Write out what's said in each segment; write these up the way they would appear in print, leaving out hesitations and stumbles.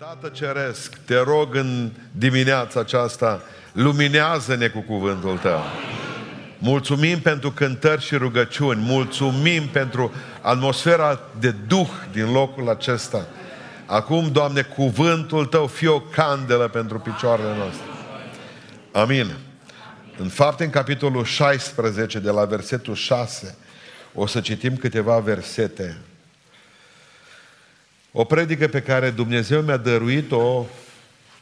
Tată Ceresc, te rog în dimineața aceasta, luminează-ne cu cuvântul tău. Mulțumim pentru cântări și rugăciuni, mulțumim pentru atmosfera de Duh din locul acesta. Acum, Doamne, cuvântul tău fie o candelă pentru picioarele noastre. Amin. În Fapte, în capitolul 16, de la versetul 6, o să citim câteva versete. O predică pe care Dumnezeu mi-a dăruit-o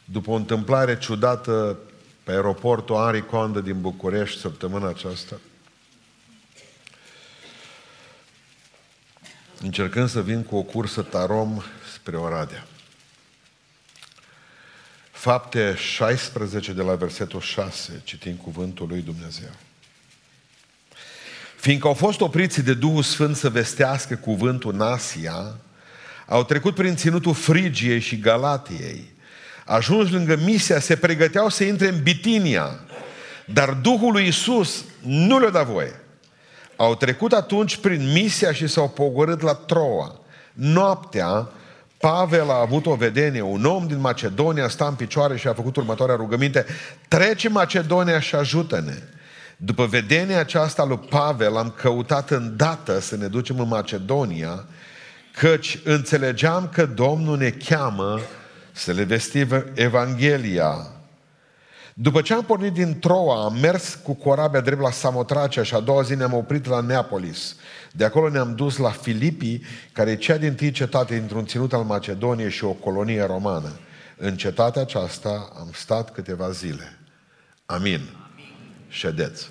după o întâmplare ciudată pe aeroportul Henri Coandă din București săptămâna aceasta. Încercând să vin cu o cursă Tarom spre Oradea. Fapte 16 de la versetul 6, citim cuvântul lui Dumnezeu. Fiindcă au fost opriți de Duhul Sfânt să vestească cuvântul Nasia, au trecut prin ținutul Frigiei și Galatiei. Ajunși lângă Misia, se pregăteau să intre în Bitinia, dar Duhul lui Iisus nu le-a dat voie. Au trecut atunci prin Misia și s-au pogorât la Troa. Noaptea, Pavel a avut o vedenie. Un om din Macedonia sta în picioare și a făcut următoarea rugăminte: trece Macedonia și ajută-ne. După vedenia aceasta lui Pavel, am căutat îndată să ne ducem în Macedonia, căci înțelegeam că Domnul ne cheamă să le vestim Evanghelia. După ce am pornit din Troa, am mers cu corabia drept la Samotracia și a doua zi ne-am oprit la Neapolis. De acolo ne-am dus la Filipii, care e cea dintâi cetate dintr-un ținut al Macedoniei și o colonie romană. În cetatea aceasta am stat câteva zile. Amin. Ședeți.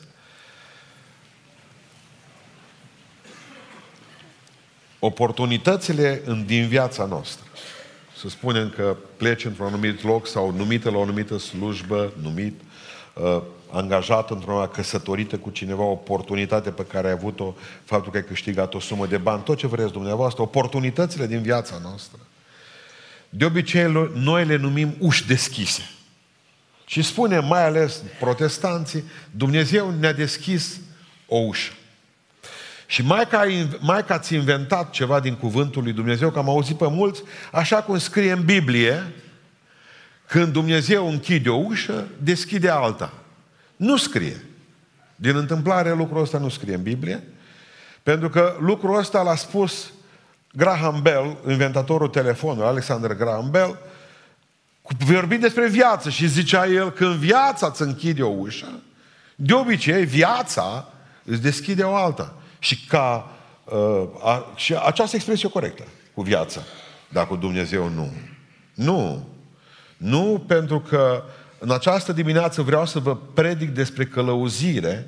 Oportunitățile din viața noastră. Să spunem că pleci într-un anumit loc sau numită la o anumită slujbă, numit, angajat într-una, căsătorită cu cineva, oportunitate pe care ai avut-o, faptul că ai câștigat o sumă de bani, tot ce vreți dumneavoastră, oportunitățile din viața noastră. De obicei, noi le numim uși deschise. Și spunem, mai ales protestanții, Dumnezeu ne-a deschis o ușă. Și mai că ați inventat ceva din cuvântul lui Dumnezeu, că am auzit pe mulți, așa cum scrie în Biblie, când Dumnezeu închide o ușă, deschide alta. Nu scrie. Din întâmplare, lucrul ăsta nu scrie în Biblie, pentru că lucrul ăsta l-a spus Graham Bell, inventatorul telefonului, Alexander Graham Bell, vorbind despre viață și zicea el, când viața îți închide o ușă, de obicei viața îți deschide o alta. Și și această expresie corectă cu viața, dar cu Dumnezeu nu. Nu. Nu, pentru că în această dimineață vreau să vă predic despre călăuzire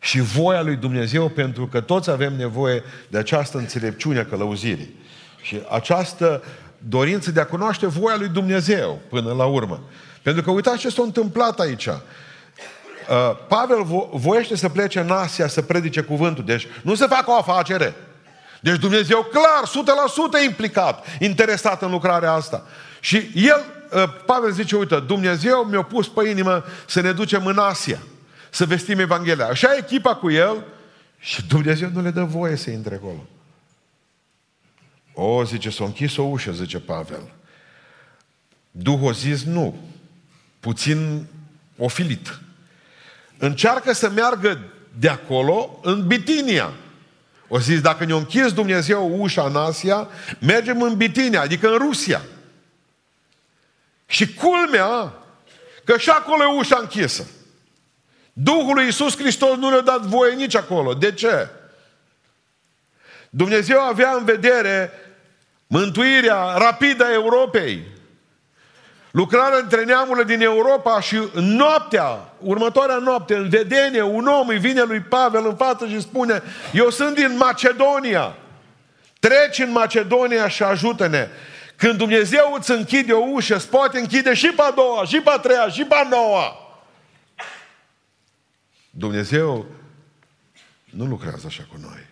și voia lui Dumnezeu, pentru că toți avem nevoie de această înțelepciune a călăuzirii. Și această dorință de a cunoaște voia lui Dumnezeu până la urmă. Pentru că uitați ce s-a întâmplat aici. Pavel voiește să plece în Asia să predice cuvântul. Deci nu se facă o afacere. Deci Dumnezeu clar, 100% implicat, interesat în lucrarea asta. Și el, Pavel zice, uite, Dumnezeu mi-a pus pe inimă să ne ducem în Asia, să vestim Evanghelia. Așa e echipa cu el și Dumnezeu nu le dă voie să intre acolo. O, zice, s-a închis o ușă, zice Pavel. Duhul a zis nu. Puțin ofilit. Încearcă să meargă de acolo în Bitinia. O zis, dacă ne-a închis Dumnezeu ușa în Asia, mergem în Bitinia, adică în Rusia. Și culmea că și acolo e ușa închisă. Duhul lui Iisus Hristos nu le-a dat voie nici acolo. De ce? Dumnezeu avea în vedere mântuirea rapidă a Europei. Lucrarea între neamurile din Europa și noaptea, următoarea noapte, în vedenie, un om îi vine lui Pavel în față și spune: eu sunt din Macedonia, treci în Macedonia și ajută-ne. Când Dumnezeu îți închide o ușă, îți poate închide și pe a doua, și pe a treia, și pe a noua. Dumnezeu nu lucrează așa cu noi.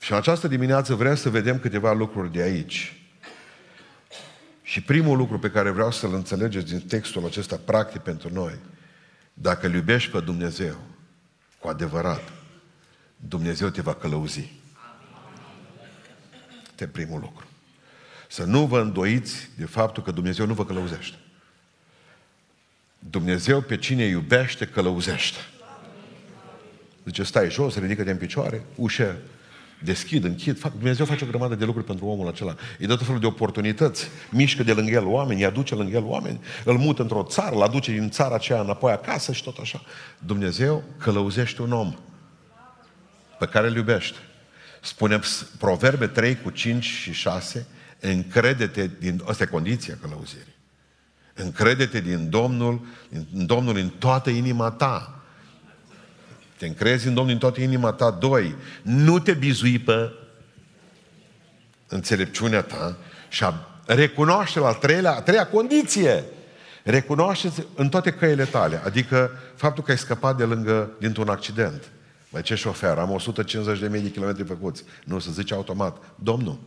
Și în această dimineață vrem să vedem câteva lucruri de aici. Și primul lucru pe care vreau să-l înțelegeți din textul acesta practic pentru noi, dacă îl iubești pe Dumnezeu cu adevărat, Dumnezeu te va călăuzi. Este primul lucru. Să nu vă îndoiți de faptul că Dumnezeu nu vă călăuzește. Dumnezeu pe cine iubește, călăuzește. Zice, stai jos, ridică-te în picioare, ușă, deschid, închid. Dumnezeu face o grămadă de lucruri pentru omul acela. Îi dă tot felul de oportunități. Mișcă de lângă el oameni, îi aduce lângă el oameni, îl mută într-o țară, îl aduce din țara aceea înapoi acasă și tot așa. Dumnezeu călăuzește un om pe care îl iubește. Spune Proverbe 3:5-6, încrede-te din... Asta e condiția călăuzirii. Încrede-te din Domnul în toată inima ta. Te încrezi în Domnul în toată inima ta. 2. Nu te bizui pe înțelepciunea ta și recunoaște la a treia condiție. Recunoaște-ți în toate căile tale. Adică faptul că ai scăpat de lângă dintr-un accident. Băi, ce șofer? Am 150.000 de kilometri făcuți. Nu, să zice automat. Domnul.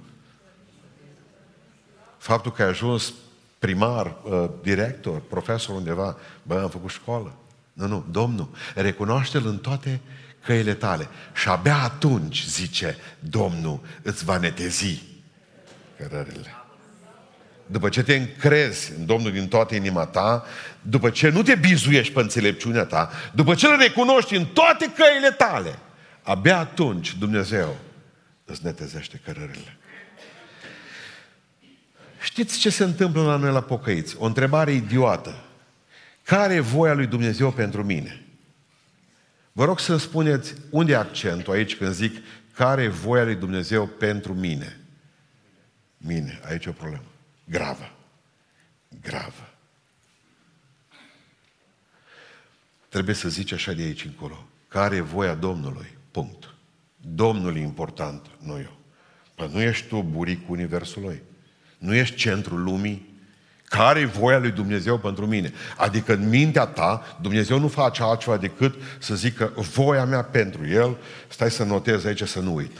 Faptul că ai ajuns primar, director, profesor undeva. Bă, am făcut școală. Nu, Domnul, recunoaște-L în toate căile tale. Și abia atunci, zice, Domnul îți va netezi cărările. După ce te încrezi în Domnul din toată inima ta, după ce nu te bizuiești pe înțelepciunea ta, după ce îl recunoști în toate căile tale, abia atunci Dumnezeu îți netezește cărările. Știți ce se întâmplă la noi la pocăiți? O întrebare idiotă. Care e voia lui Dumnezeu pentru mine? Vă rog să spuneți unde e accentul aici când zic care e voia lui Dumnezeu pentru mine? Mine. Aici e o problemă. Gravă. Trebuie să zici așa de aici încolo. Care e voia Domnului? Punct. Domnul e important, nu eu. Păi nu ești tu buricul universului. Nu ești centrul lumii. Care-i voia lui Dumnezeu pentru mine? Adică în mintea ta, Dumnezeu nu face altceva decât să zică voia mea pentru el, stai să notez aici să nu uit.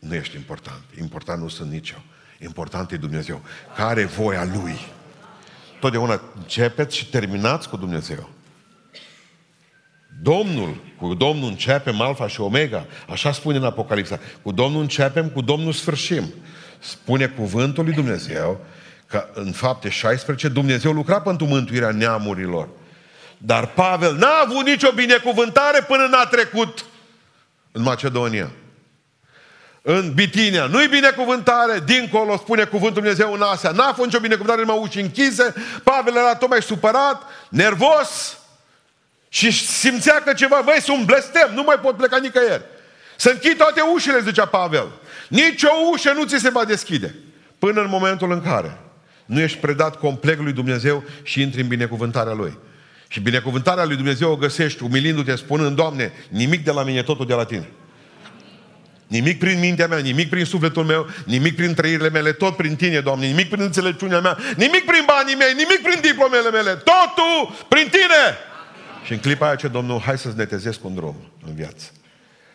Nu ești important. Important nu sunt nici eu. Important e Dumnezeu. Care-i voia lui? Totdeauna începeți și terminați cu Dumnezeu. Cu Domnul începem alfa și omega. Așa spune în Apocalipsa. Cu Domnul începem, cu Domnul sfârșim. Spune cuvântul lui Dumnezeu că în Fapte 16 Dumnezeu lucra pentru mântuirea neamurilor. Dar Pavel n-a avut nicio binecuvântare până n-a trecut în Macedonia. În Bitinia nu-i binecuvântare, dincolo spune cuvântul Dumnezeu în Asia. N-a fost nicio binecuvântare, numai uși închise. Pavel era tot mai supărat, nervos și simțea că ceva, băi, sunt blestem, nu mai pot pleca nicăieri. Să închid toate ușile, zicea Pavel. Nici o ușă nu ți se va deschide. Până în momentul în care nu ești predat complet lui Dumnezeu și intri în binecuvântarea Lui. Și binecuvântarea lui Dumnezeu o găsești umilindu-te, spunând, Doamne, nimic de la mine, totul de la Tine. Nimic prin mintea mea, nimic prin sufletul meu, nimic prin trăirile mele, tot prin Tine, Doamne, nimic prin înțelepciunea mea, nimic prin banii mei, nimic prin diplomele mele, totul prin Tine. Și în clipa aia ce, Domnul, hai să-ți netezesc un drum în viață.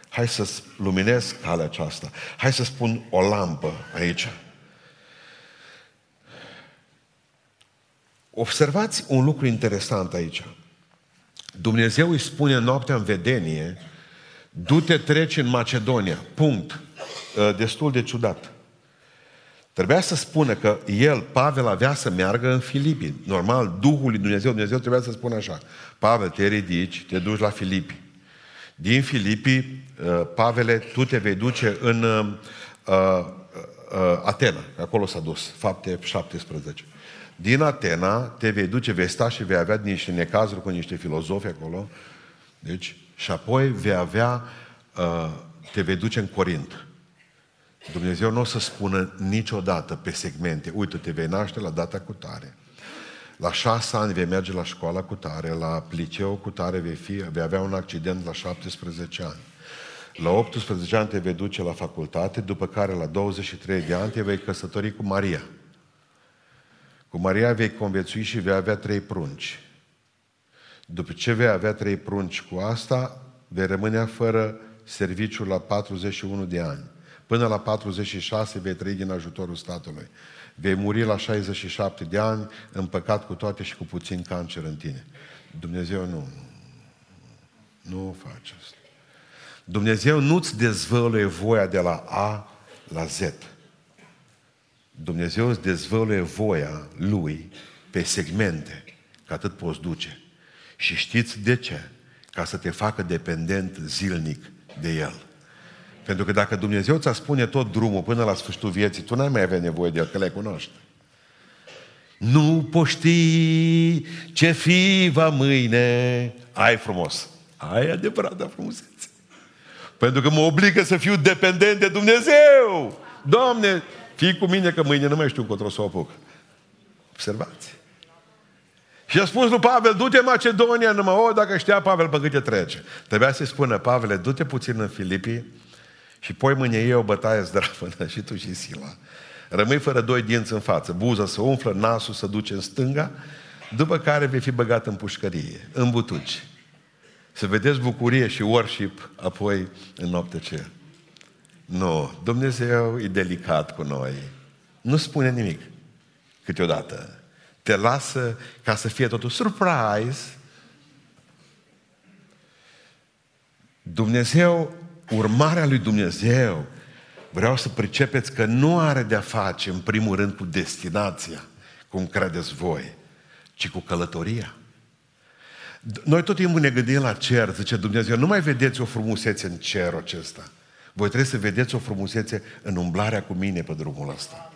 Hai să-ți luminez calea aceasta. Hai să spun o lampă aici. Observați un lucru interesant aici. Dumnezeu îi spune noaptea în vedenie, du-te, treci în Macedonia. Punct. Destul de ciudat. Trebuia să spună că el, Pavel, avea să meargă în Filipii. Normal, Duhul lui Dumnezeu trebuia să spună așa. Pavel, te ridici, te duci la Filipii. Din Filipii, Pavele, tu te vei duce în Atena, că acolo s-a dus, Fapte 17. Din Atena te vei duce, vei sta și vei avea niște necazuri cu niște filozofi acolo. Deci, și apoi vei avea, te vei duce în Corint. Dumnezeu nu o să spună niciodată pe segmente, uite, te vei naște la data cutare. La 6 ani vei merge la școala cu tare, la liceu cu tare vei avea un accident la 17 ani. La 18 ani te vei duce la facultate, după care la 23 de ani te vei căsători cu Maria. Cu Maria vei conviețui și vei avea 3 prunci. După ce vei avea 3 prunci cu asta, vei rămâne fără serviciu la 41 de ani. Până la 46 vei trăi din ajutorul statului. Vei muri la 67 de ani, împăcat cu toate și cu puțin cancer în tine. Dumnezeu nu face asta. Dumnezeu nu-ți dezvăluie voia de la A la Z. Dumnezeu îți dezvăluie voia Lui pe segmente, că atât poți duce. Și știți de ce? Ca să te facă dependent zilnic de El. Pentru că dacă Dumnezeu ți-a spune tot drumul până la sfârșitul vieții, tu n-ai mai avea nevoie de El, că le cunoști. Nu poți ști ce fi va mâine. Ai frumos. Ai adevărata frumusețe. Pentru că mă obligă să fiu dependent de Dumnezeu. Doamne, fii cu mine că mâine nu mai știu încotro să o apuc. Observați. Și a spus lui Pavel, du-te în Macedonia numai, dacă știa Pavel pe câte trece. Trebuia să-i spună, Pavele, du-te puțin în Filipii și poi mâine e o bătaie zdravă, și tu și Sila. Rămâi fără doi dinți în față, buza se umflă, nasul se duce în stânga, după care vei fi băgat în pușcărie, în butuci. Să vedeți bucurie și worship apoi în noaptea aceea. Nu, Dumnezeu e delicat cu noi. Nu spune nimic câteodată. Te lasă ca să fie totul surprise. Dumnezeu, urmarea lui Dumnezeu, vreau să pricepeți că nu are de-a face în primul rând cu destinația, cum credeți voi, ci cu călătoria. Noi tot timpul ne gândim la cer, zice Dumnezeu, nu mai vedeți o frumusețe în cerul acesta. Voi trebuie să vedeți o frumusețe în umblarea cu mine pe drumul ăsta.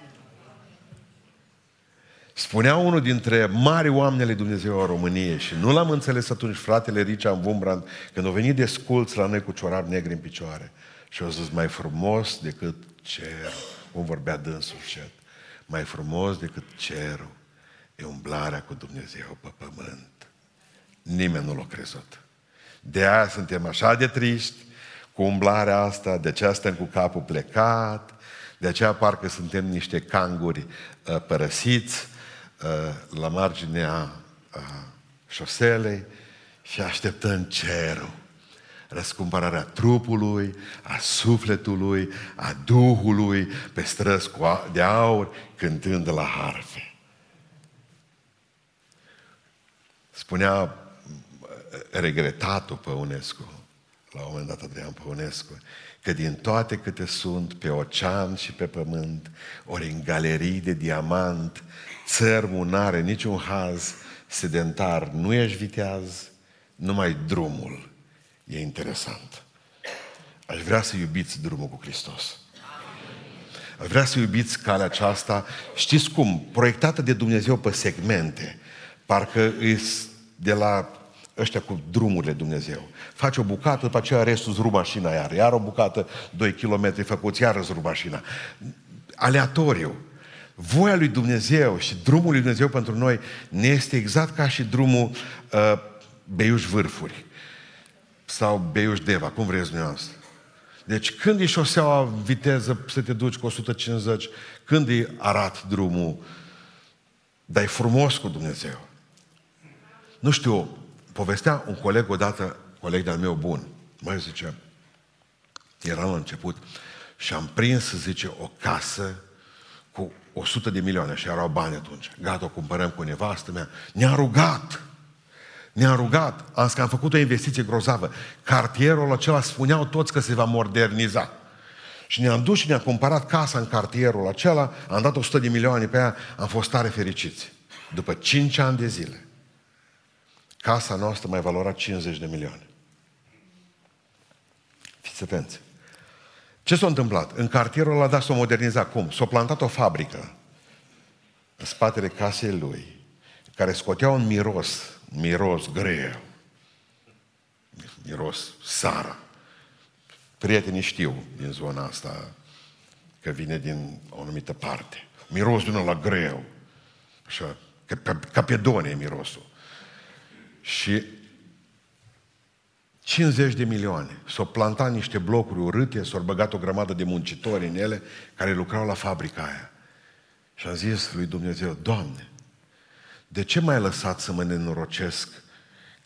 Spunea unul dintre mari oameni ale Dumnezeu a României și nu l-am înțeles atunci, fratele Richard Vumbrand, când a venit de sculți la noi cu ciorapi negri în picioare. Și a zis, mai frumos decât cer, cum vorbea dânsul șed, mai frumos decât cerul e umblarea cu Dumnezeu pe pământ. Nimeni nu l-a crezut. De aia suntem așa de triști cu umblarea asta, de aceea stăm cu capul plecat, de aceea parcă suntem niște canguri părăsiți la marginea șoselei și așteptăm cerul, răscumpărarea trupului, a sufletului, a duhului, pe străzi de aur, cântând la harfe. Spunea regretatul Păunescu, la un moment dat Adrian Păunescu, că din toate câte sunt pe ocean și pe pământ, ori în galerii de diamant, țărmul n-are niciun haz, sedentar nu ești viteaz, numai drumul e interesant. Aș vrea să iubiți drumul cu Hristos. Aș vrea să iubiți calea aceasta, știți cum, proiectată de Dumnezeu pe segmente, parcă îs de la ăștia cu drumurile Dumnezeu. Faci o bucată, după aceea restul îți rup mașina iar o bucată, 2 kilometri făcuți, iar îți rup mașina. Aleatoriu. Voia lui Dumnezeu și drumul lui Dumnezeu pentru noi ne este exact ca și drumul Beiuș-Vârfuri sau Beiuș-Deva, cum vreți dumneavoastră. Deci când e șoseaua în viteză să te duci cu 150, când e arat drumul, dar e frumos cu Dumnezeu. Nu știu, povestea un coleg odată, coleg de-al meu bun, mai zice, eram la început și am prins, zice, o casă cu 100 de milioane și erau bani atunci. Gata, o cumpărăm cu nevastă mea. Ne-a rugat, că am făcut o investiție grozavă. Cartierul acela spuneau toți că se va moderniza. Și ne-am dus și ne-am cumpărat casa în cartierul acela, am dat 100 de milioane pe ea, am fost tare fericiți. După 5 ani de zile, casa noastră mai valora 50 de milioane. Fiți atenți. Ce s-a întâmplat? În cartierul ăla, da, s-a modernizat. Cum? S-a plantat o fabrică în spatele casei lui, care scotea un miros greu. Miros sara. Prietenii știu din zona asta că vine din o anumită parte. Miros din ăla greu. Așa, ca pedone e mirosul. Și 50 de milioane. S-au plantat niște blocuri urâte, s-au băgat o grămadă de muncitori în ele care lucrau la fabrica aia. Și am zis lui Dumnezeu, Doamne, de ce m-ai lăsat să mă nenorocesc?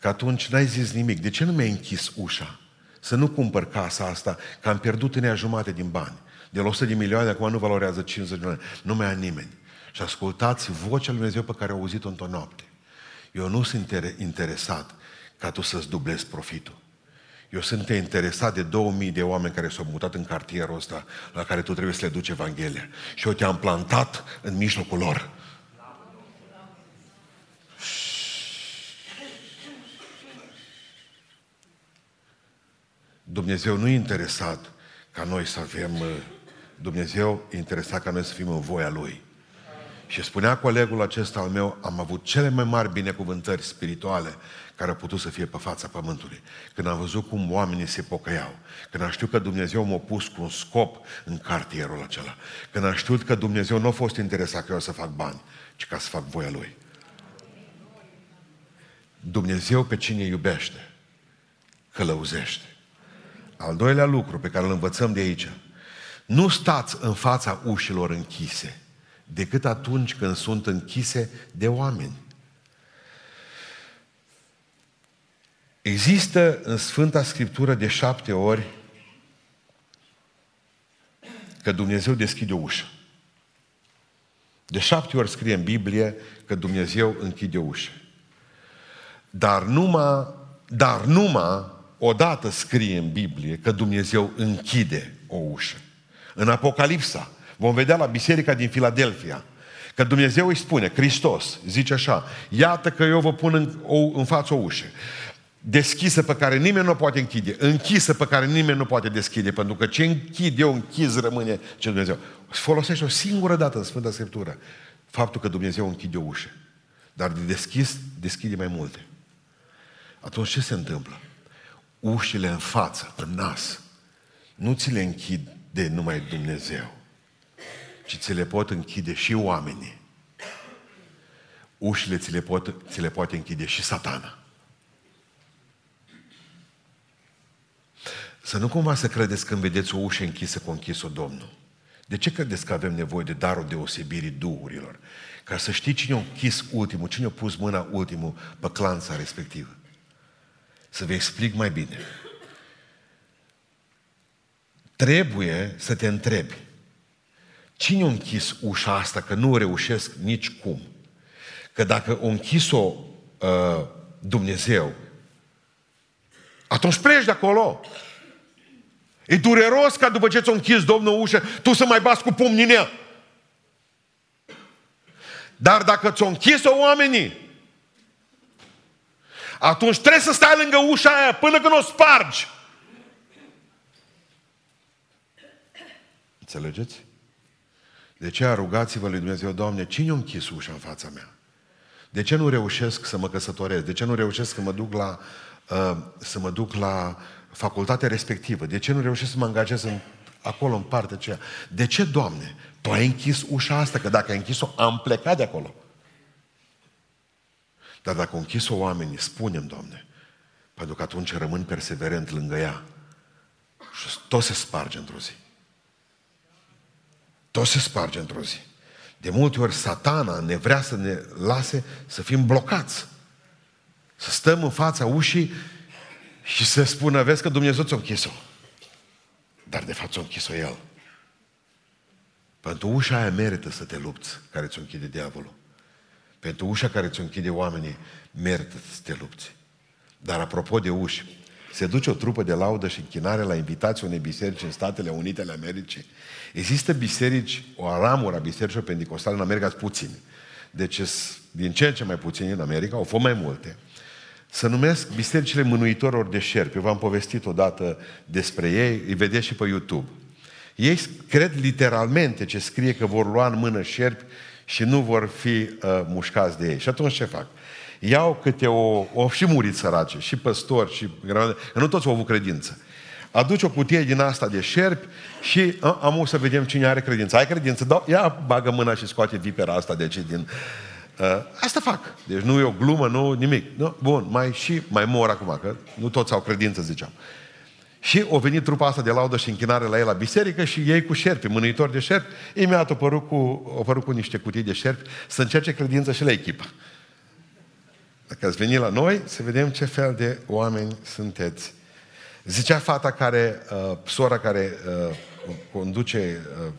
Că atunci n-ai zis nimic. De ce nu mi-ai închis ușa? Să nu cumpăr casa asta, că am pierdut în ea jumate din bani. De la 100 de milioane, acum nu valorează 50 de milioane. Nu mai a nimeni. Și ascultați vocea lui Dumnezeu pe care au auzit-o într-o noapte. Eu nu sunt interesat ca tu să-ți dublezi profitul. Eu sunt interesat de 2000 de oameni care s-au mutat în cartierul ăsta la care tu trebuie să le duci Evanghelia. Și eu te-am plantat în mijlocul lor. Dumnezeu nu e interesat ca noi să avem... Dumnezeu e interesat ca noi să fim în voia Lui. Și spunea colegul acesta al meu, am avut cele mai mari binecuvântări spirituale care au putut să fie pe fața Pământului. Când am văzut cum oamenii se pocăiau, când am știut că Dumnezeu m-a pus cu un scop în cartierul acela, când am știut că Dumnezeu nu a fost interesat că eu să fac bani, ci ca să fac voia Lui. Dumnezeu pe cine iubește, călăuzește. Al doilea lucru pe care îl învățăm de aici, nu stați în fața ușilor închise, decât atunci când sunt închise de oameni. Există în Sfânta Scriptură de 7 ori că Dumnezeu deschide o ușă. De 7 ori scrie în Biblie că Dumnezeu închide o ușă. Dar numai odată scrie în Biblie că Dumnezeu închide o ușă. În Apocalipsa vom vedea la biserica din Filadelfia că Dumnezeu îi spune, Hristos zice așa, iată că eu vă pun în față o ușă deschisă pe care nimeni nu poate închide, închisă pe care nimeni nu poate deschide, pentru că ce închid eu, închis rămâne, ce Dumnezeu. Folosește o singură dată în Sfânta Scriptură faptul că Dumnezeu închide o ușă, dar de deschis deschide mai multe. Atunci ce se întâmplă? Ușile în față, în nas, nu ți le închid de numai Dumnezeu, ci ți le pot închide și oamenii. Ușile ți le poate închide și Satana. Să nu cumva să credeți când vedeți o ușă închisă că a închis-o Domnul. De ce credeți că avem nevoie de darul deosebirii duhurilor? Ca să știi cine a închis ultimul, cine a pus mâna ultimul pe clanța respectivă. Să vă explic mai bine. Trebuie să te întrebi, cine a închis ușa asta că nu o reușesc nicicum? Că dacă a închis-o Dumnezeu, atunci pleci de acolo. E dureros ca după ce ți-a închis Domnul ușa, tu să mai bați cu pumnii în ea. Dar dacă ți-a închis-o oamenii, atunci trebuie să stai lângă ușa aia până când o spargi. Înțelegeți? De ce rugați-vă lui Dumnezeu, Doamne, cine a închis ușa în fața mea? De ce nu reușesc să mă căsătoresc? De ce nu reușesc să mă duc la, facultatea respectivă? De ce nu reușesc să mă angajez acolo, în partea aceea? De ce, Doamne, Tu ai închis ușa asta? Că dacă ai închis-o, am plecat de acolo. Dar dacă au închis-o oamenii, spune-mi, Doamne, pentru că atunci rămân perseverent lângă ea și tot se sparge într-o zi. Tot se sparge într-o zi. De multe ori Satana ne vrea să ne lase să fim blocați. Să stăm în fața ușii și să spună, vezi că Dumnezeu ți-a închis-o. Dar de fapt ți-a închis-o El. Pentru ușa aia merită să te lupți, care ți-o închide diavolul. Pentru ușa care ți-o închide oamenii, merită să te lupți. Dar apropo de uși, se duce o trupă de laudă și închinare la invitații unei biserici în Statele Unite ale Americii. Există biserici, o ramură a bisericilor pentecostale în America puțini. Deci din ce în ce mai puțini în America, au fost mai multe. Se numesc bisericile mânuitorilor de șerpi. Eu v-am povestit odată despre ei, îi vedeți și pe YouTube. Ei cred literalmente ce scrie că vor lua în mână șerpi și nu vor fi mușcați de ei. Și atunci ce fac? Iau câte o și murit sărace, și păstori, și... Nu toți au avut credință. Aduce o cutie din asta de șerpi și am să vedem cine are credință. Ai credință? Da, ia bagă mâna și scoate vipera asta de ce din... Asta fac. Deci nu e o glumă, nu nimic. Nu? Bun, mai mor acum, că nu toți au credință, ziceam. Și o venit trupa asta de laudă și închinare la el la biserică și ei cu șerpi, mânuitori de șerpi, imediat au apărut cu niște cutii de șerpi să încerce credință și la echipă. Dacă ați venit la noi, să vedem ce fel de oameni sunteți. Zicea fata care, sora care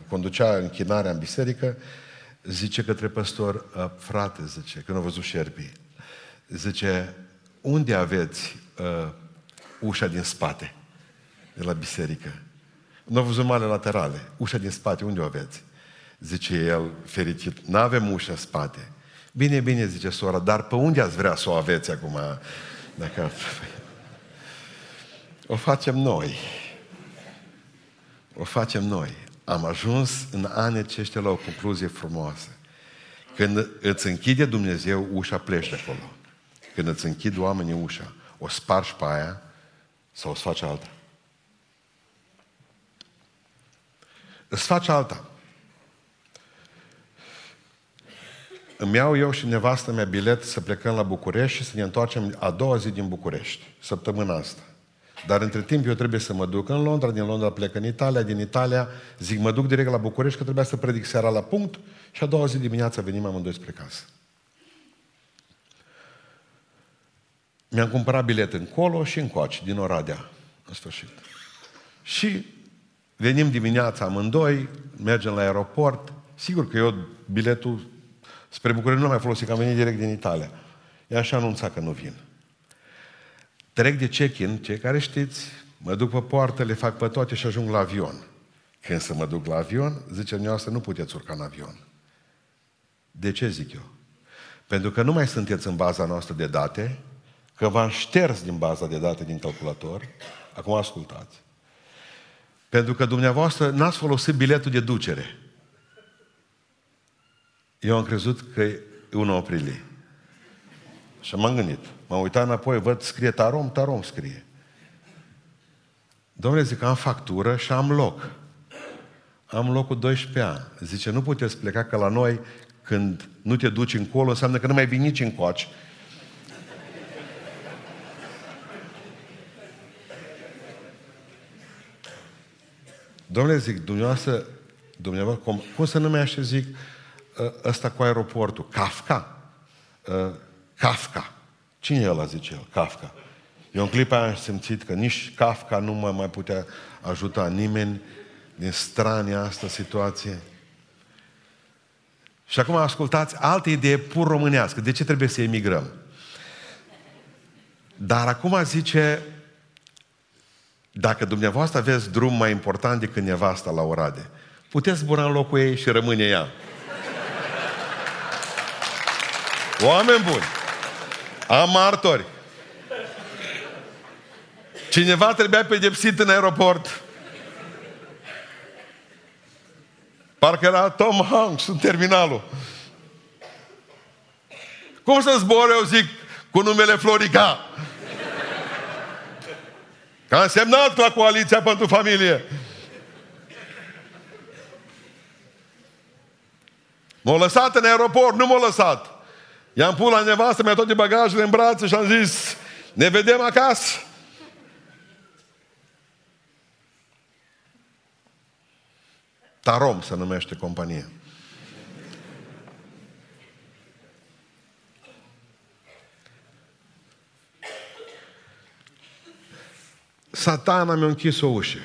conducea închinarea în biserică, zice către păstor, frate, zice, când au văzut șerpii, zice, unde aveți ușa din spate de la biserică. Nu au văzut male laterale. Ușa din spate, unde o aveți? Zice el, fericit, n-avem ușa în spate. Bine, bine, zice sora, dar pe unde ați vrea să o aveți acum? Dacă o facem noi. O facem noi. Am ajuns în anii aceștia la o concluzie frumoasă. Când îți închide Dumnezeu ușa, pleci de acolo. Când îți închid oamenii ușa, o spargi pe aia sau o faci alta. Îți faci alta. Îmi iau eu și nevastă mea bilet să plecăm la București și să ne întoarcem a doua zi din București, săptămâna asta. Dar între timp eu trebuie să mă duc în Londra, din Londra plec în Italia, din Italia zic mă duc direct la București că trebuia să predic seara la punct și a doua zi dimineața venim amândoi spre casă. Mi-am cumpărat bilet încolo și încoace, din Oradea, în sfârșit. Și venim dimineața amândoi, mergem la aeroport, sigur că eu biletul spre București nu l-am mai folosit, că am venit direct din Italia. Ea și-a anunțat că nu vin. Trec de check-in, cei care știți, mă duc pe poartă, le fac pe toate și ajung la avion. Când să mă duc la avion, zice dumneavoastră, nu puteți urca în avion. De ce zic eu? Pentru că nu mai sunteți în baza noastră de date, că v-am șters din baza de date din calculator, acum ascultați. Pentru că dumneavoastră n-ați folosit biletul de ducere. Eu am crezut că e 1 aprilie. Și m-am gândit. M-am uitat înapoi, văd, scrie Tarom, Tarom scrie. Dom'le, zic, am factură și am loc. Am locul 12 ani. Zice, nu puteți pleca, că la noi, când nu te duci încolo, înseamnă că nu mai vii nici încoace. Dom'le, zic, dumneavoastră, cum să numește, zic, ăsta cu aeroportul? Kafka? Kafka. Cine e ăla, zice el? Kafka. Eu în clipa aia am simțit că nici Kafka nu mă mai putea ajuta nimeni din strania asta situație. Și acum ascultați altă idee pur românească. De ce trebuie să emigrăm? Dar acum zice, dacă dumneavoastră aveți drum mai important decât nevasta la Oradea, puteți zbura în locul ei și rămâne ea. Oameni buni! Am martori! Cineva trebuia pedepsit în aeroport. Parcă era Tom Hanks în terminalul. Cum să zbor eu, zic, cu numele Florica? Că a însemnat la Coaliția pentru Familie. M-a lăsat în aeroport, nu m-a lăsat. I-am pus la nevastă, mi-a toate bagajele în brațe și am zis, ne vedem acasă. Tarom se numește compania. Satana mi-a închis o ușă.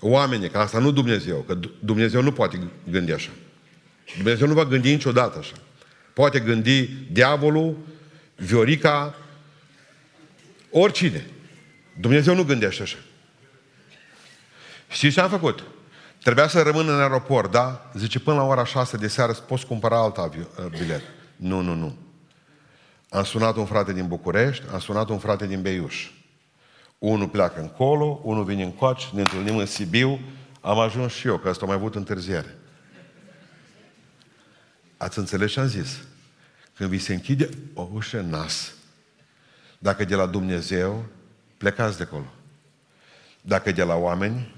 Oamenii, că asta nu Dumnezeu, că Dumnezeu nu poate gândi așa. Dumnezeu nu va gândi niciodată așa. Poate gândi diavolul, Viorica, oricine. Dumnezeu nu gândește așa. Știți ce am făcut? Trebuia să rămân în aeroport, da? Zice, până la ora 6 de seară poți cumpăra alt bilet. Nu. Am sunat un frate din București, am sunat un frate din Beiuș. Unul pleacă încolo, unul vine încoace, ne întâlnim în Sibiu, am ajuns și eu, că ăsta a mai avut întârziere. Ați înțeles ce am zis? Când vi se închide o ușă în nas, dacă de la Dumnezeu, plecați de acolo. Dacă de la oameni,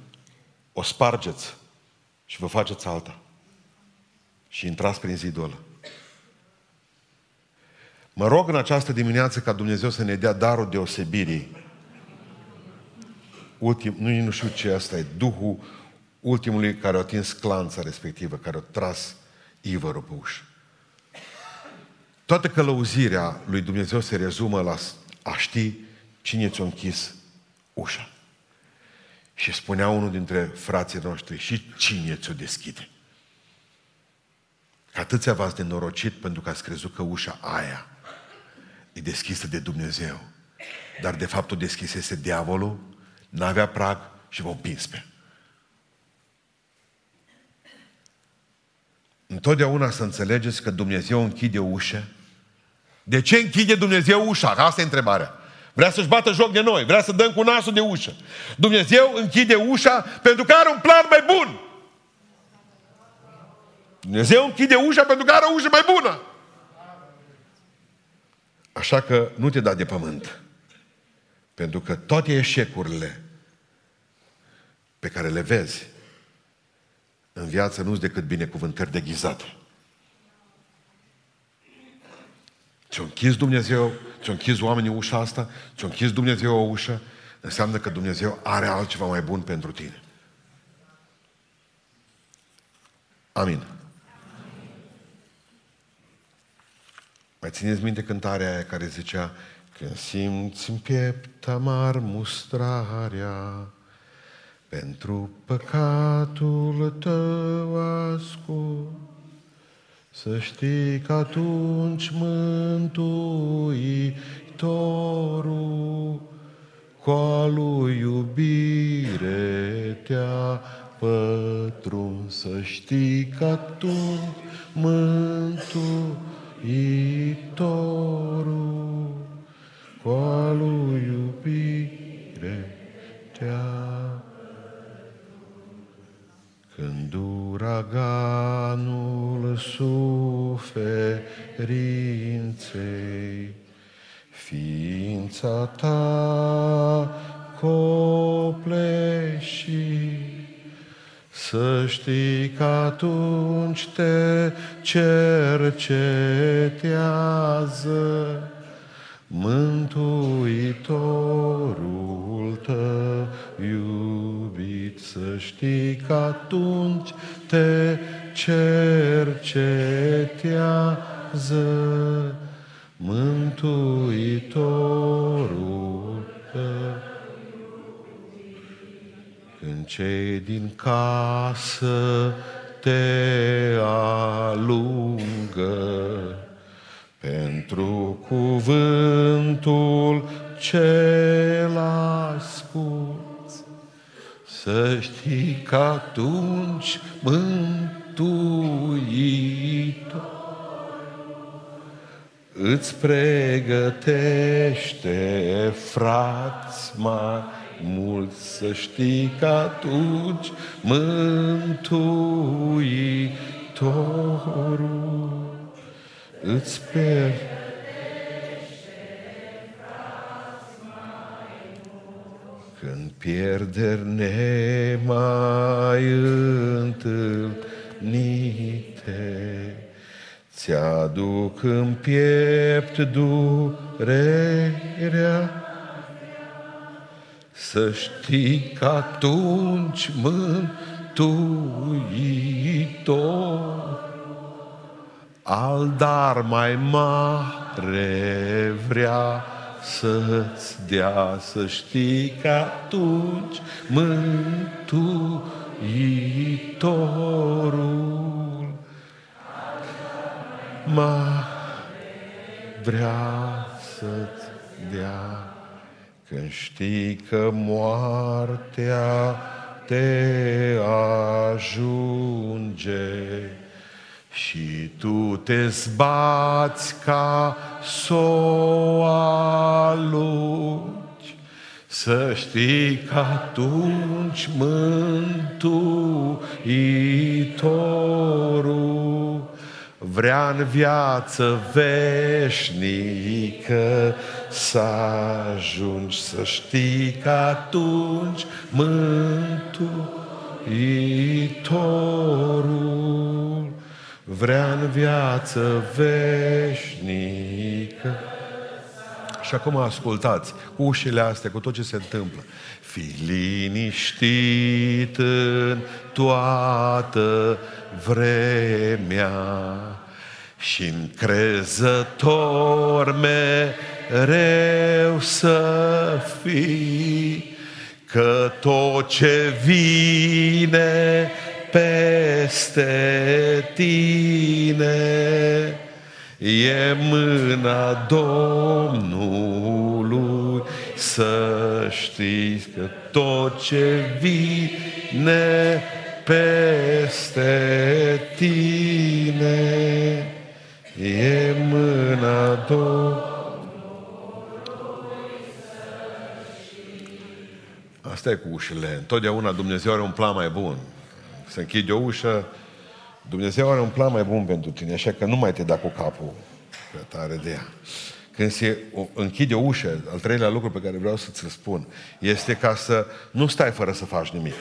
o spargeți și vă faceți alta. Și intrați prin zidul ăla. Mă rog în această dimineață ca Dumnezeu să ne dea darul deosebirii. Nu știu ce asta e, Duhul ultimului care a atins clanța respectivă, care a tras ivărul pe ușă. Toată călăuzirea lui Dumnezeu se rezumă la a ști cine ți-a închis ușa. Și spunea unul dintre frații noștri, și cine ți-o deschide? Că atâția v-ați nenorocit pentru că ați crezut că ușa aia e deschisă de Dumnezeu. Dar de fapt o deschisese diavolul, n-avea prag și v-a împins pe. Întotdeauna să înțelegeți că Dumnezeu închide ușe. De ce închide Dumnezeu ușa? Asta e întrebarea. Vrea să-și bată joc de noi, vrea să dăm cu nasul de ușă. Dumnezeu închide ușa pentru că are un plan mai bun. Dumnezeu închide ușa pentru că are o ușă mai bună. Așa că nu te da de pământ. Pentru că toate eșecurile pe care le vezi în viață nu-s decât binecuvântări deghizate. Ți-a închis Dumnezeu, ți-a închis oamenii ușa asta, ți-a închis Dumnezeu o ușă, înseamnă că Dumnezeu are altceva mai bun pentru tine. Amin. Mai țineți minte cântarea aia care zicea: când simți în piept amar mustrarea, pentru păcatul tău ascult, să știi că atunci Mântuitorul cu-a lui iubire te-a pătruns, să știi că atunci Mântuitorul cu-a lui iubire te-a. Când uraganul suferinței ființa ta copleși, să știi că atunci te cercetează Mântuitorul tău iubit, să știi că atunci te cercetează Mântuitorul tău. Când cei din casă te alungă pentru cuvântul cel ascult, să știi că atunci Mântuitorul îți pregătește frați mai mulți, să știi că atunci Mântuitorul îți per. Când pierderi nemai întâlnite ți-aduc în piept durerea, să știi că atunci Mântuitor al dar mai mare vrea să-ți dea, să știi că atunci Mântuitorul vrea să-ți dea. Când știi că moartea te ajunge și tu te zbați ca s-o alungi, să știi că atunci Mântuitorul vrea în viață veșnică să ajungi, să știi că atunci Mântuitorul vrea în viață veșnică. Și acum ascultați, cu ușile astea, cu tot ce se întâmplă. Fii liniștit în toată vremea și încrezător mereu să fii, că tot ce vine peste tine e mâna Domnului să știți că tot ce vine peste tine e mâna Domnului să știi. Asta e cu ușile. Întotdeauna Dumnezeu are un plan mai bun. Să închide o ușă, Dumnezeu are un plan mai bun pentru tine, așa că nu mai te da cu capul prea tare de ea. Când se închide o ușă, al treilea lucru pe care vreau să ți-l spun, este ca să nu stai fără să faci nimic.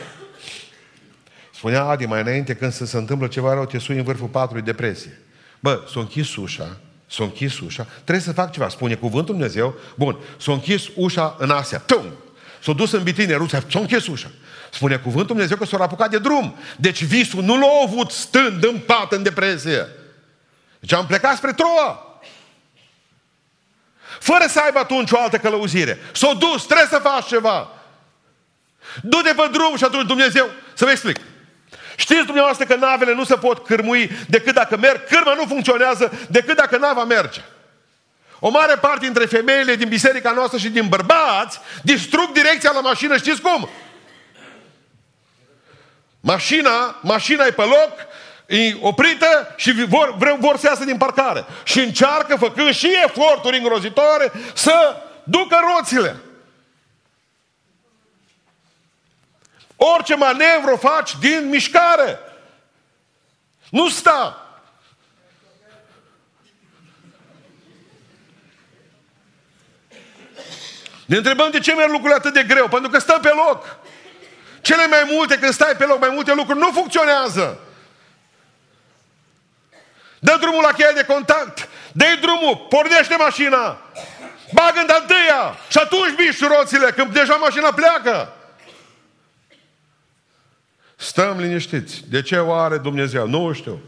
Spunea Adi mai înainte, când se întâmplă ceva rău, te sui în vârful patului depresie. Bă, s-a închis ușa, s-a închis ușa, trebuie să fac ceva. Spune cuvântul Dumnezeu, bun, s-a închis ușa în Asia, tum! S-a dus în Bitinia, Rusia, s-a închis ușa. Spune cuvântul Dumnezeu că s-a apucat de drum. Deci visul nu l-a avut stând în pat, în depresie. Deci am plecat spre Troa. Fără să aibă atunci o altă călăuzire. S-o dus, trebuie să faci ceva. Du-te pe drum și atunci Dumnezeu, să vă explic. Știți dumneavoastră că navele nu se pot cârmui decât dacă merg, cârma nu funcționează decât dacă nava merge. O mare parte dintre femeile din biserica noastră și din bărbați distrug direcția la mașină, știți cum? Mașina e pe loc, e oprită și vor să iasă din parcare. Și încearcă, făcând și eforturi îngrozitoare, să ducă roțile. Orice manevră faci din mișcare. Nu sta. Ne întrebăm de ce merg lucrurile atât de greu. Pentru că stăm pe loc. Cele mai multe, când stai pe loc, mai multe lucruri nu funcționează. Dă drumul la cheia de contact, dă-i drumul, pornește mașina, bagă în dantâia și atunci miști roțile, când deja mașina pleacă. Stăm liniștiți. De ce oare Dumnezeu? Nu știu.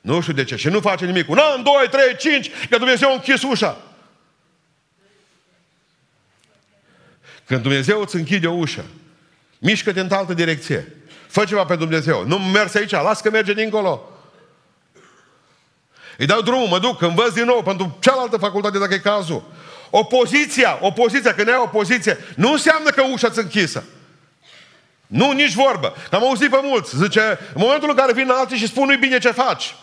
Nu știu de ce. Și nu face nimic. Un an, doi, trei, cinci, că Dumnezeu a închis ușa. Când Dumnezeu îți închide o ușă, mișcă-te în altă direcție. Fă ceva pe Dumnezeu. Nu mergi aici, lasă că merge dincolo. Îi dau drumul, mă duc, învăț din nou pentru cealaltă facultate, dacă e cazul. Opoziția, când ai opoziție, nu înseamnă că ușa-ți închisă. Nu, nici vorbă. Am auzit pe mulți, zice, în momentul în care vin alții și spun nu-i bine ce faci.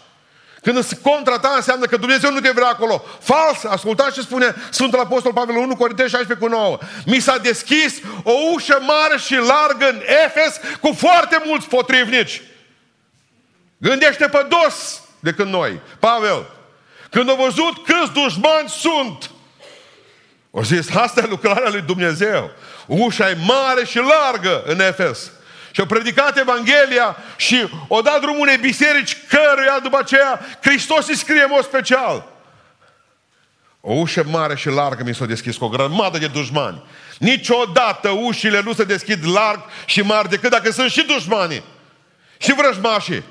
Când sunt contra ta, înseamnă că Dumnezeu nu te vrea acolo. Fals, ascultați ce spune Sfântul Apostol Pavel 1 Corinteni 16:9. Mi s-a deschis o ușă mare și largă în Efes cu foarte mulți potrivnici. Gândește pe dos. Decât noi. Pavel, când a văzut câți dușmani sunt, a zis, asta e lucrarea lui Dumnezeu. Ușa e mare și largă în Efes. Și a predicat Evanghelia și a dat drumul unei biserici căruia după aceea Hristos îi scrie în mod special. O ușă mare și largă mi s-a deschis cu o grămadă de dușmani. Niciodată ușile nu se deschid larg și mari decât dacă sunt și dușmanii și vrăjmașii.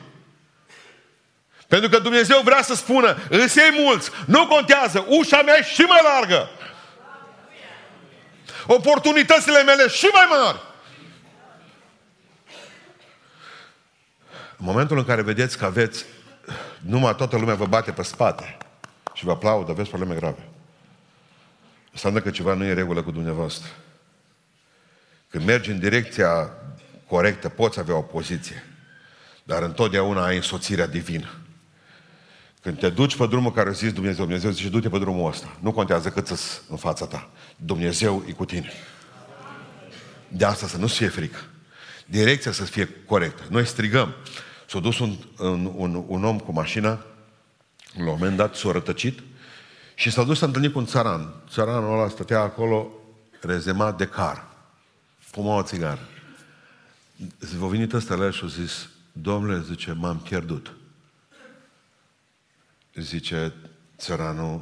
Pentru că Dumnezeu vrea să spună, însă ei mulți, nu contează, ușa mea e și mai largă. Oportunitățile mele și mai mari. În momentul în care vedeți că aveți, numai toată lumea vă bate pe spate și vă aplaudă, aveți probleme grave. Înseamnă că ceva nu e în regulă cu dumneavoastră. Când mergi în direcția corectă, poți avea opoziție. Dar întotdeauna ai însoțirea divină. Când te duci pe drumul care zici Dumnezeu, Dumnezeu zice, du-te pe drumul ăsta. Nu contează cât îți în fața ta. Dumnezeu e cu tine. De asta să nu-ți fie frică. Direcția să fie corectă. Noi strigăm. S-a dus un om cu mașina, la un moment dat s-a rătăcit și s-a dus să întâlni cu un țăran. Țăranul ăla stătea acolo rezemat de car. Fuma o țigară. V-a venit ăsta la el și a zis, Domnule, zice, m-am pierdut. Zice țăranul,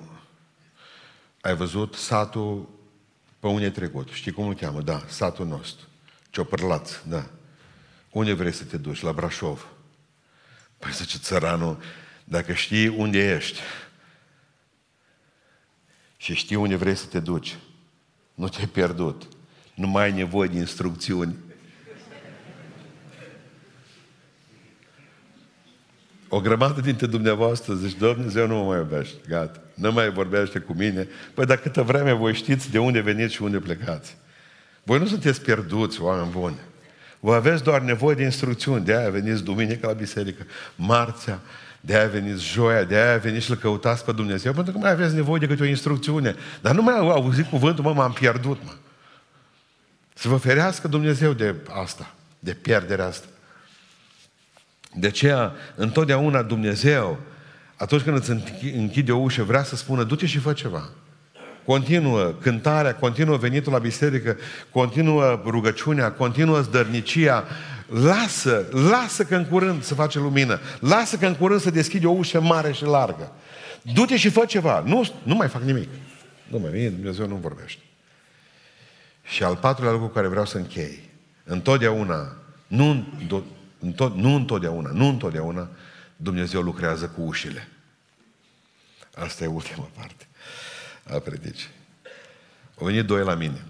ai văzut satul pe unde ai trecut? Știi cum îl cheamă? Da, satul nostru. Ciopărlaț, da. Unde vrei să te duci? La Brașov. Păi zice țăranul, dacă știi unde ești și știi unde vrei să te duci, nu te-ai pierdut. Nu mai ai nevoie de instrucțiuni. O grămadă dintre dumneavoastră zici, Dumnezeu nu mă mai iubește, gata, nu mai vorbește cu mine. Păi dar câtă vreme voi știți de unde veniți și unde plecați. Voi nu sunteți pierduți, oameni buni. Voi aveți doar nevoie de instrucțiuni, de-aia veniți duminică la biserică, marțea, de-aia veniți joia, de-aia veniți și-L căutați pe Dumnezeu, pentru că mai aveți nevoie decât o instrucțiune. Dar nu mai auzi cuvântul, mă, m-am pierdut, mă. Să vă ferească Dumnezeu de asta, de pierderea asta. De aceea, întotdeauna Dumnezeu, atunci când îți închide o ușă, vrea să spună, du-te și fă ceva. Continuă cântarea, continuă venitul la biserică, continuă rugăciunea, continuă zdărnicia. Lasă că în curând să face lumină. Lasă că în curând să deschide o ușă mare și largă. Du-te și fă ceva. Nu mai fac nimic. Nu mai vine, Dumnezeu nu vorbește. Și al patrulea lucru care vreau să închei. Nu întotdeauna Dumnezeu lucrează cu ușile. Asta e ultima parte a predicii. Au venit doi la mine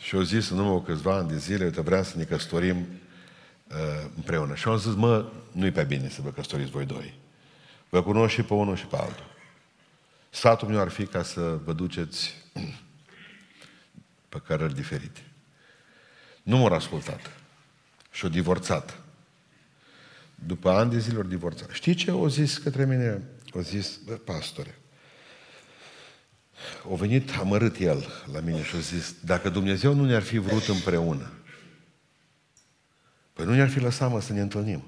și au zis în urmă câțiva ani de zile, uite, vreau să ne căsătorim împreună. Și au zis, mă, nu-i pe bine să vă căsătoriți voi doi. Vă cunosc și pe unul și pe altul. Sfatul meu ar fi ca să vă duceți pe cărări diferite. Nu m-au ascultat. Și-au divorțat. După ani de zile au divorțat. Știi ce au zis către mine? Au zis, bă, pastore, a venit amărât el la mine și a zis, dacă Dumnezeu nu ne-ar fi vrut împreună, păi nu ne-ar fi lăsat, mă, să ne întâlnim.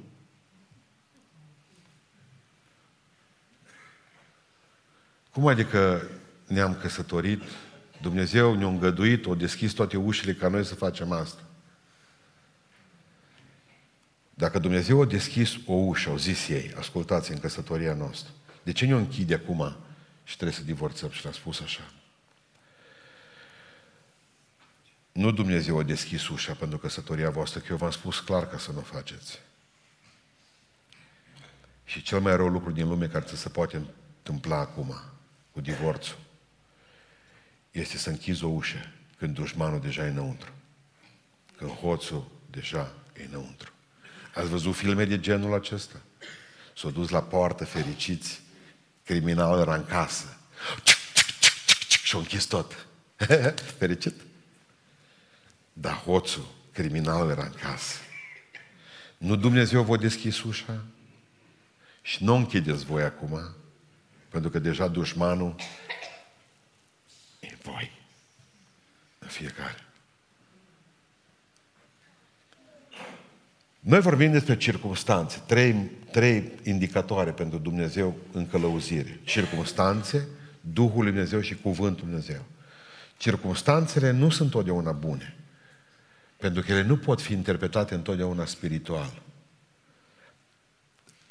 Cum adică ne-am căsătorit, Dumnezeu ne-a îngăduit, a deschis toate ușile ca noi să facem asta? Dacă Dumnezeu a deschis o ușă, au zis ei, ascultați, în căsătoria noastră, de ce ne-o închide acum și trebuie să divorțăm? Și le-a spus așa. Nu Dumnezeu a deschis ușa pentru căsătoria voastră, că eu v-am spus clar ca să nu o faceți. Și cel mai rău lucru din lume care se poate întâmpla acum, cu divorțul, este să închizi o ușă când dușmanul deja e înăuntru. Când hoțul deja e înăuntru. Ați văzut filme de genul acesta? S-au dus la poartă fericiți, criminalul era în casă. Și-au închis tot. Fericit? Dar hoțul, criminalul era în casă. Nu Dumnezeu v-a deschis ușa? Și nu închideți voi acum, pentru că deja dușmanul e în voi. În fiecare. Noi vorbim despre circumstanțe, trei indicatoare pentru Dumnezeu în călăuzire. Circumstanțe, Duhul lui Dumnezeu și Cuvântul lui Dumnezeu. Circumstanțele nu sunt întotdeauna bune, pentru că ele nu pot fi interpretate întotdeauna spiritual.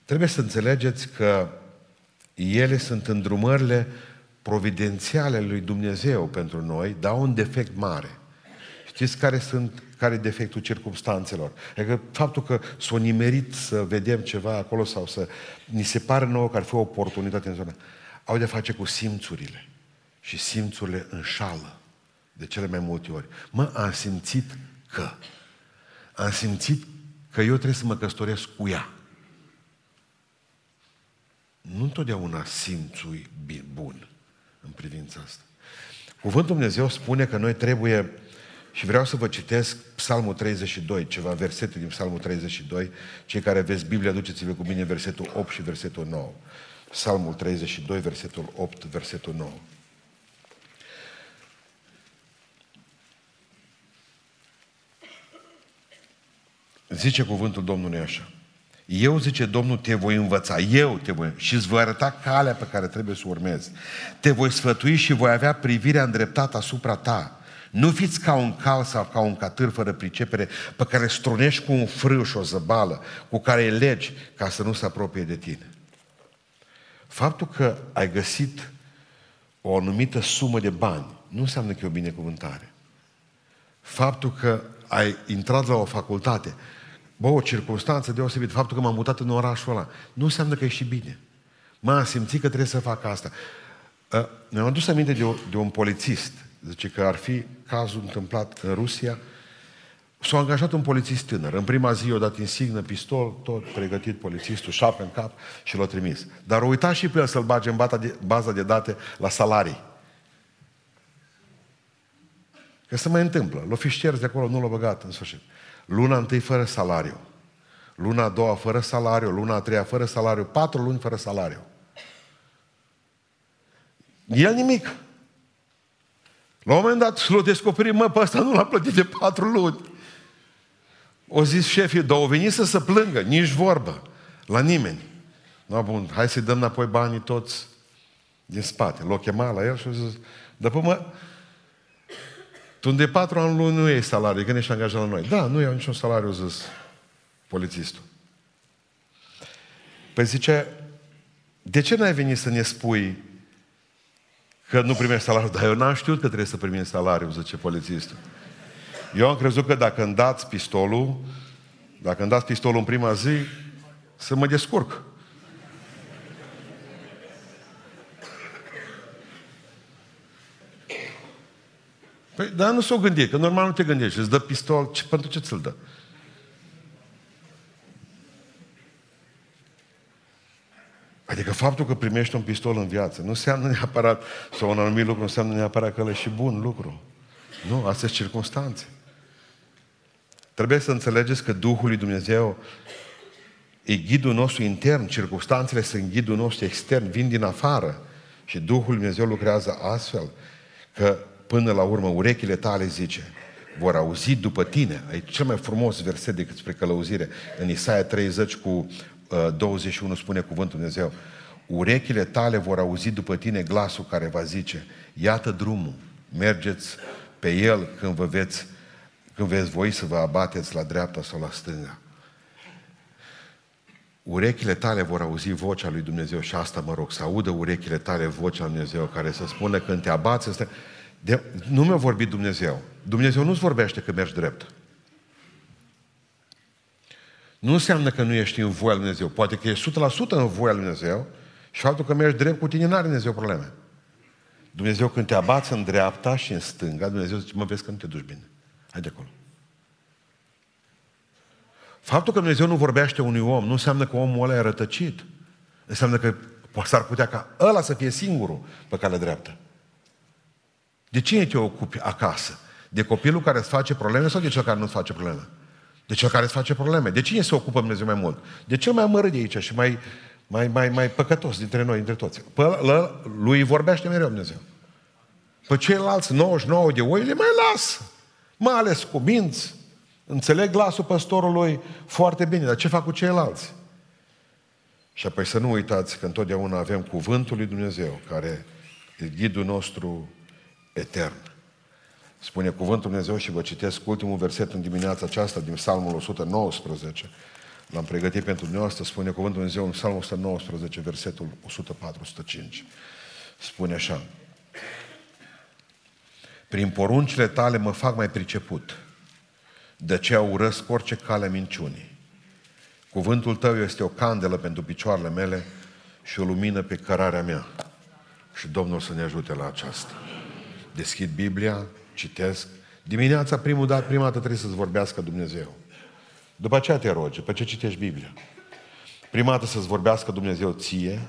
Trebuie să înțelegeți că ele sunt îndrumările providențiale lui Dumnezeu pentru noi, dar au un defect mare. Știți care e defectul circumstanțelor? Adică faptul că s-o nimerit să vedem ceva acolo sau să ni se pare nouă că ar fi o oportunitate în zonă. Au de face cu simțurile. Și simțurile înșală de cele mai multe ori. Mă, am simțit că eu trebuie să mă căsătoresc cu ea. Nu întotdeauna simțui bun în privința asta. Cuvântul Dumnezeu spune că noi trebuie. Și vreau să vă citesc Psalmul 32, ceva versete din Psalmul 32. Cei care aveți Biblia, duceți-vă cu mine versetul 8 și versetul 9. Psalmul 32, versetul 8, versetul 9. Zice cuvântul Domnului așa. Eu, zice Domnul, te voi învăța, și îți voi arăta calea pe care trebuie să urmezi. Te voi sfătui și voi avea privirea îndreptată asupra ta. Nu fiți ca un cal sau ca un catâr fără pricepere, pe care strunești cu un frâu și o zăbală, cu care îi legi ca să nu se apropie de tine. Faptul că ai găsit o anumită sumă de bani nu înseamnă că e o binecuvântare. Faptul că ai intrat la o facultate, o circunstanță deosebită, faptul că m-am mutat în orașul ăla, nu înseamnă că e și bine. M-am simțit că trebuie să fac asta. Mi-am adus aminte de un polițist. Zice că ar fi cazul întâmplat în Rusia, S-a angajat un polițist tânăr. În prima zi i-a dat insignă, pistol, tot pregătit polițistul, șapă în cap și l-a trimis. Dar a uitat și pe el să-l bage în baza de date la salarii. Că se mai întâmplă. L-o fi șters de acolo, nu l-a băgat în sfârșit. Luna întâi fără salariu. Luna a doua fără salariu. Luna a treia fără salariu. 4 luni fără salariu. El nimic. La un moment dat s-l-a descoperit, mă, pe ăsta nu l-a plătit de 4 luni. O zis șefii, dar au venit să se plângă, nici vorbă, la nimeni. No, bun, hai să-i dăm înapoi banii toți din spate. L-o chemat la el și a zis, dar păi mă, tu de 4 ani nu iei salariu, că ești angajat la noi. Da, nu iau niciun salariu, a zis polițistul. Păi zice, de ce n-ai venit să ne spui că nu primești salariul? Dar eu n-am știut că trebuie să primești salariul, zice polițistul. Eu am crezut că dacă îmi dați pistolul în prima zi, să mă descurc. Păi, dar nu s-o gândit, că normal nu te gândești. Îți dă pistol, pentru ce ți-l dă? Adică faptul că primești un pistol în viață nu înseamnă neapărat, sau un anumit lucru, nu înseamnă neapărat că ăla e și bun lucru. Nu, astea sunt circunstanțe. Trebuie să înțelegeți că Duhul lui Dumnezeu e ghidul nostru intern, circunstanțele sunt ghidul nostru extern, vin din afară. Și Duhul lui Dumnezeu lucrează astfel că până la urmă urechile tale, zice, vor auzi după tine. E cel mai frumos verset decât spre călăuzire. În Isaia 30 cu 21 spune cuvântul Dumnezeu: urechile tale vor auzi după tine glasul care va zice, iată drumul, mergeți pe el când veți voi să vă abateți la dreapta sau la stânga. Urechile tale vor auzi vocea lui Dumnezeu și asta mă rog, să audă urechile tale vocea lui Dumnezeu care să spună când te abați. Nu mi-a vorbit Dumnezeu. Dumnezeu nu-ți vorbește că mergi drept. Nu înseamnă că nu ești în voia lui Dumnezeu. Poate că ești 100% în voia lui Dumnezeu și faptul că mergi drept cu tine n-are Dumnezeu probleme. Dumnezeu când te abați în dreapta și în stânga, Dumnezeu zice, mă, vezi că nu te duci bine. Hai de acolo. Faptul că Dumnezeu nu vorbește unui om nu înseamnă că omul ăla e rătăcit. Înseamnă că s-ar putea ca ăla să fie singurul pe calea dreaptă. De cine te ocupi acasă? De copilul care îți face probleme sau de cel care nu-ți face probleme? De cel care îți face probleme. De cine se ocupă Dumnezeu mai mult? De cel mai amărât de aici și mai păcătos dintre noi, dintre toți. Lui vorbește mereu Dumnezeu. Pe ceilalți 99 de oi le mai las. Mai ales cu minți. Înțeleg glasul păstorului foarte bine. Dar ce fac cu ceilalți? Și apoi să nu uitați că întotdeauna avem cuvântul lui Dumnezeu care e ghidul nostru etern. Spune cuvântul Dumnezeu și vă citesc ultimul verset în dimineața aceasta din Psalmul 119. L-am pregătit pentru dumneavoastră. Spune cuvântul Dumnezeu în Psalmul 119, versetul 104-105. Spune așa: prin poruncile tale mă fac mai priceput, de aceea urăsc orice cale a minciunii. Cuvântul tău este o candelă pentru picioarele mele și o lumină pe cărarea mea. Și Domnul să ne ajute la aceasta. Deschid Biblia, citesc. Dimineața, prima dată trebuie să-ți vorbească Dumnezeu. După aceea te rogi, după ce citești Biblia. Prima dată să-ți vorbească Dumnezeu ție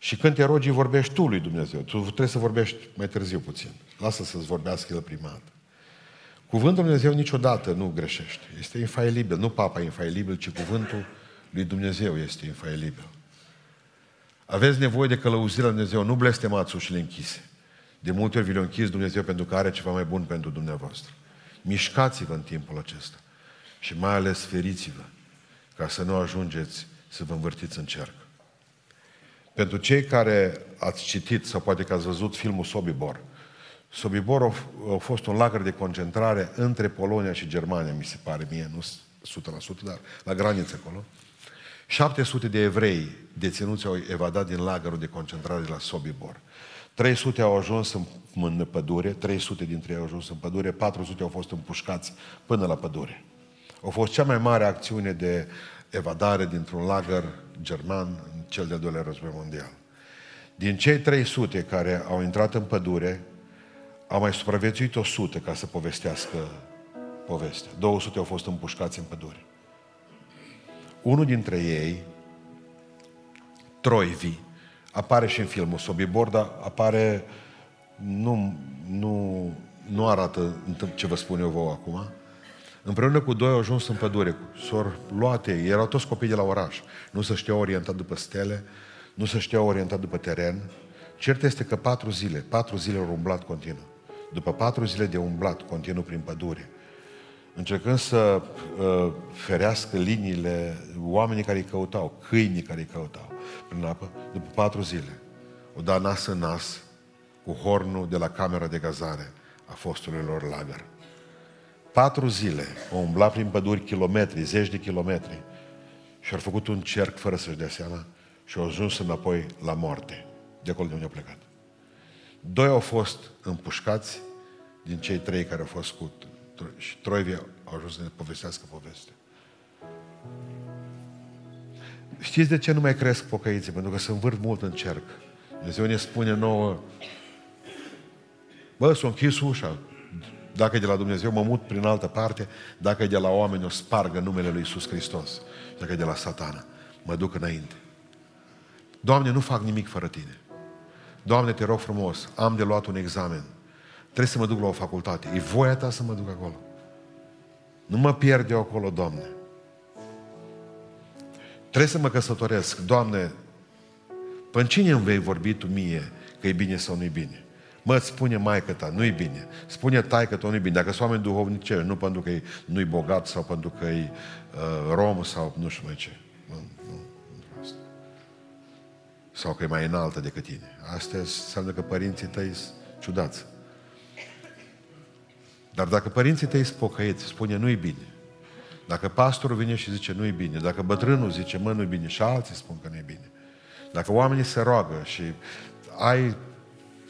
și când te rogi, vorbești tu lui Dumnezeu. Tu trebuie să vorbești mai târziu puțin. Lasă să-ți vorbească el prima dată. Cuvântul Dumnezeu niciodată nu greșește. Este infailibil. Nu papa e infailibil, ci cuvântul lui Dumnezeu este infailibil. Aveți nevoie de călăuzirea lui Dumnezeu. Nu blestemați ușile închise. De multe ori vi le-a închis Dumnezeu pentru că are ceva mai bun pentru dumneavoastră. Mișcați-vă în timpul acesta. Și mai ales feriți-vă ca să nu ajungeți să vă învârtiți în cerc. Pentru cei care ați citit sau poate că ați văzut filmul Sobibor. Sobibor a fost un lagăr de concentrare între Polonia și Germania, mi se pare mie, nu 100%, dar la graniță acolo. 700 de evrei deținuți au evadat din lagărul de concentrare la Sobibor. 300 au ajuns în pădure, 300 dintre ei au ajuns în pădure, 400 au fost împușcați până la pădure. A fost cea mai mare acțiune de evadare dintr-un lagăr german în cel de-al doilea război mondial. Din cei 300 care au intrat în pădure, au mai supraviețuit 100 ca să povestească povestea. 200 au fost împușcați în pădure. Unul dintre ei, Troivi, apare și în filmul Sobibor, dar apare, nu arată ce vă spun eu vouă acum. Împreună cu doi au ajuns în pădure, s-au luat ei, erau toți copii de la oraș, nu se știau orientat după stele, nu se știau orientat după teren. Cert este că 4 zile au umblat continuu. După 4 zile de umblat continuu prin pădure, încercând să ferească liniile, oamenii care îi căutau, câinii care îi căutau prin apă, după 4 zile, o da nas în nas cu hornul de la camera de gazare a fostului lor lagăr. 4 zile au umblat prin păduri kilometri, zeci de kilometri și au făcut un cerc fără să-și dea seama și au ajuns înapoi la moarte, de acolo de unde au plecat. 2 au fost împușcați din cei 3 care au fost cu și Troivie au ajuns să ne povestească povestea. Știți de ce nu mai cresc pocăiții? Pentru că se învârt mult în cerc. Dumnezeu ne spune nouă: bă, s-a închis ușa. Dacă e de la Dumnezeu, mă mut prin altă parte. Dacă e de la oameni, o spargă numele lui Iisus Hristos. Dacă e de la Satana, mă duc înainte. Doamne, nu fac nimic fără Tine. Doamne, Te rog frumos, am de luat un examen. Trebuie să mă duc la o facultate. E voia Ta să mă duc acolo. Nu mă pierd eu acolo, Doamne. Trebuie să mă căsătoresc. Doamne, până cine îmi vei vorbi Tu mie că e bine sau nu-i bine? Mă, spune maică ta, nu-i bine. Spune taică ta, nu-i bine. Dacă sunt oameni duhovnicești, nu pentru că nu-i bogat sau pentru că e rom sau nu știu mai ce. Nu. Sau că e mai înaltă decât tine. Asta înseamnă că părinții tăi sunt ciudați. Dar dacă părinții tăi sunt pocăiți, spune nu-i bine. Dacă pastorul vine și zice nu-i bine, dacă bătrânul zice mă, nu-i bine și alții spun că nu-i bine. Dacă oamenii se roagă și ai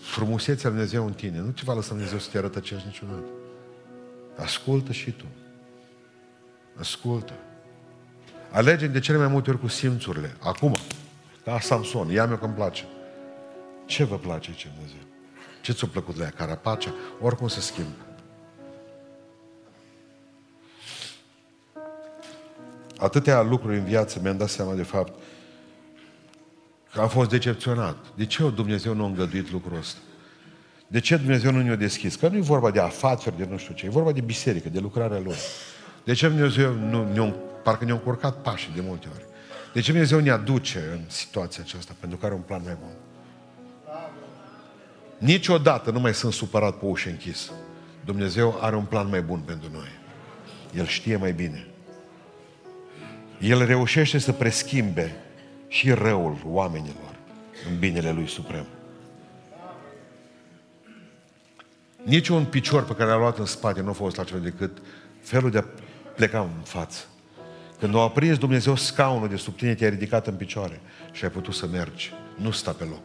frumusețea lui Dumnezeu în tine, nu te va lăsa Dumnezeu să te rătăcești niciodată. Ascultă și tu. Ascultă. Alege de cele mai multe ori cu simțurile. Acum, ca Samson, ia-mi-o că-mi place. Ce vă place, ce Dumnezeu? Ce ți-a plăcut la ea? Carapacea? Oricum se schimbă. Atâtea lucruri în viață mi-am dat seama de fapt că am fost decepționat. De ce Dumnezeu nu a îngăduit lucrul ăsta? De ce Dumnezeu nu ne-a deschis? Că nu e vorba de afaceri, de nu știu ce, e vorba de biserică, de lucrarea Lui. De ce Dumnezeu nu, parcă ne-a încurcat pașii de multe ori? De ce Dumnezeu ne aduce în situația aceasta? Pentru că are un plan mai bun. Niciodată nu mai sunt supărat pe ușă închisă. Dumnezeu are un plan mai bun pentru noi. El știe mai bine. El reușește să preschimbe și răul oamenilor în binele Lui Suprem. Niciun picior pe care l-a luat în spate nu a fost altceva decât felul de a pleca în față. Când a aprins Dumnezeu scaunul de sub tine, te-ai ridicat în picioare și ai putut să mergi. Nu sta pe loc.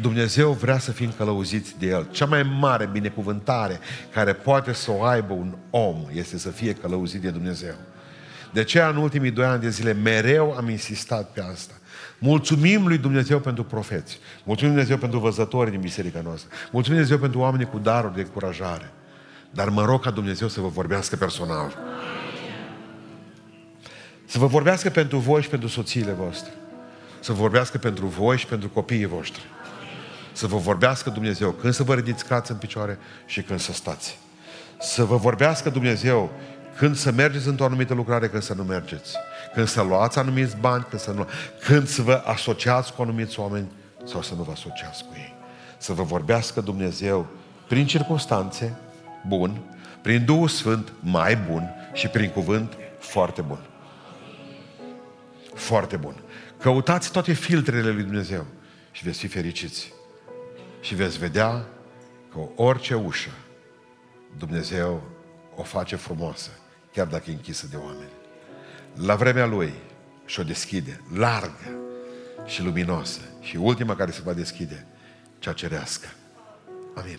Dumnezeu vrea să fim călăuziți de El. Cea mai mare binecuvântare care poate să o aibă un om este să fie călăuzit de Dumnezeu. De aceea în ultimii 2 ani de zile mereu am insistat pe asta. Mulțumim lui Dumnezeu pentru profeți. Mulțumim Dumnezeu pentru văzătorii din biserica noastră. Mulțumim Dumnezeu pentru oamenii cu daruri de încurajare. Dar mă rog ca Dumnezeu să vă vorbească personal. Să vă vorbească pentru voi și pentru soțiile voastre. Să vă vorbească pentru voi și pentru copiii voștri. Să vă vorbească Dumnezeu când să vă ridicați în picioare și când să stați. Să vă vorbească Dumnezeu când să mergeți într-o anumită lucrare, când să nu mergeți. Când să luați anumiți bani, când să nu... Când să vă asociați cu anumiți oameni sau să nu vă asociați cu ei. Să vă vorbească Dumnezeu prin circunstanțe, bun, prin Duhul Sfânt, mai bun și prin cuvânt, foarte bun. Foarte bun. Căutați toate filtrele lui Dumnezeu și veți fi fericiți. Și veți vedea că orice ușă Dumnezeu o face frumoasă, chiar dacă e închisă de oameni. La vremea Lui și-o deschide, largă și luminoasă. Și ultima care se va deschide, cea cerească. Amin.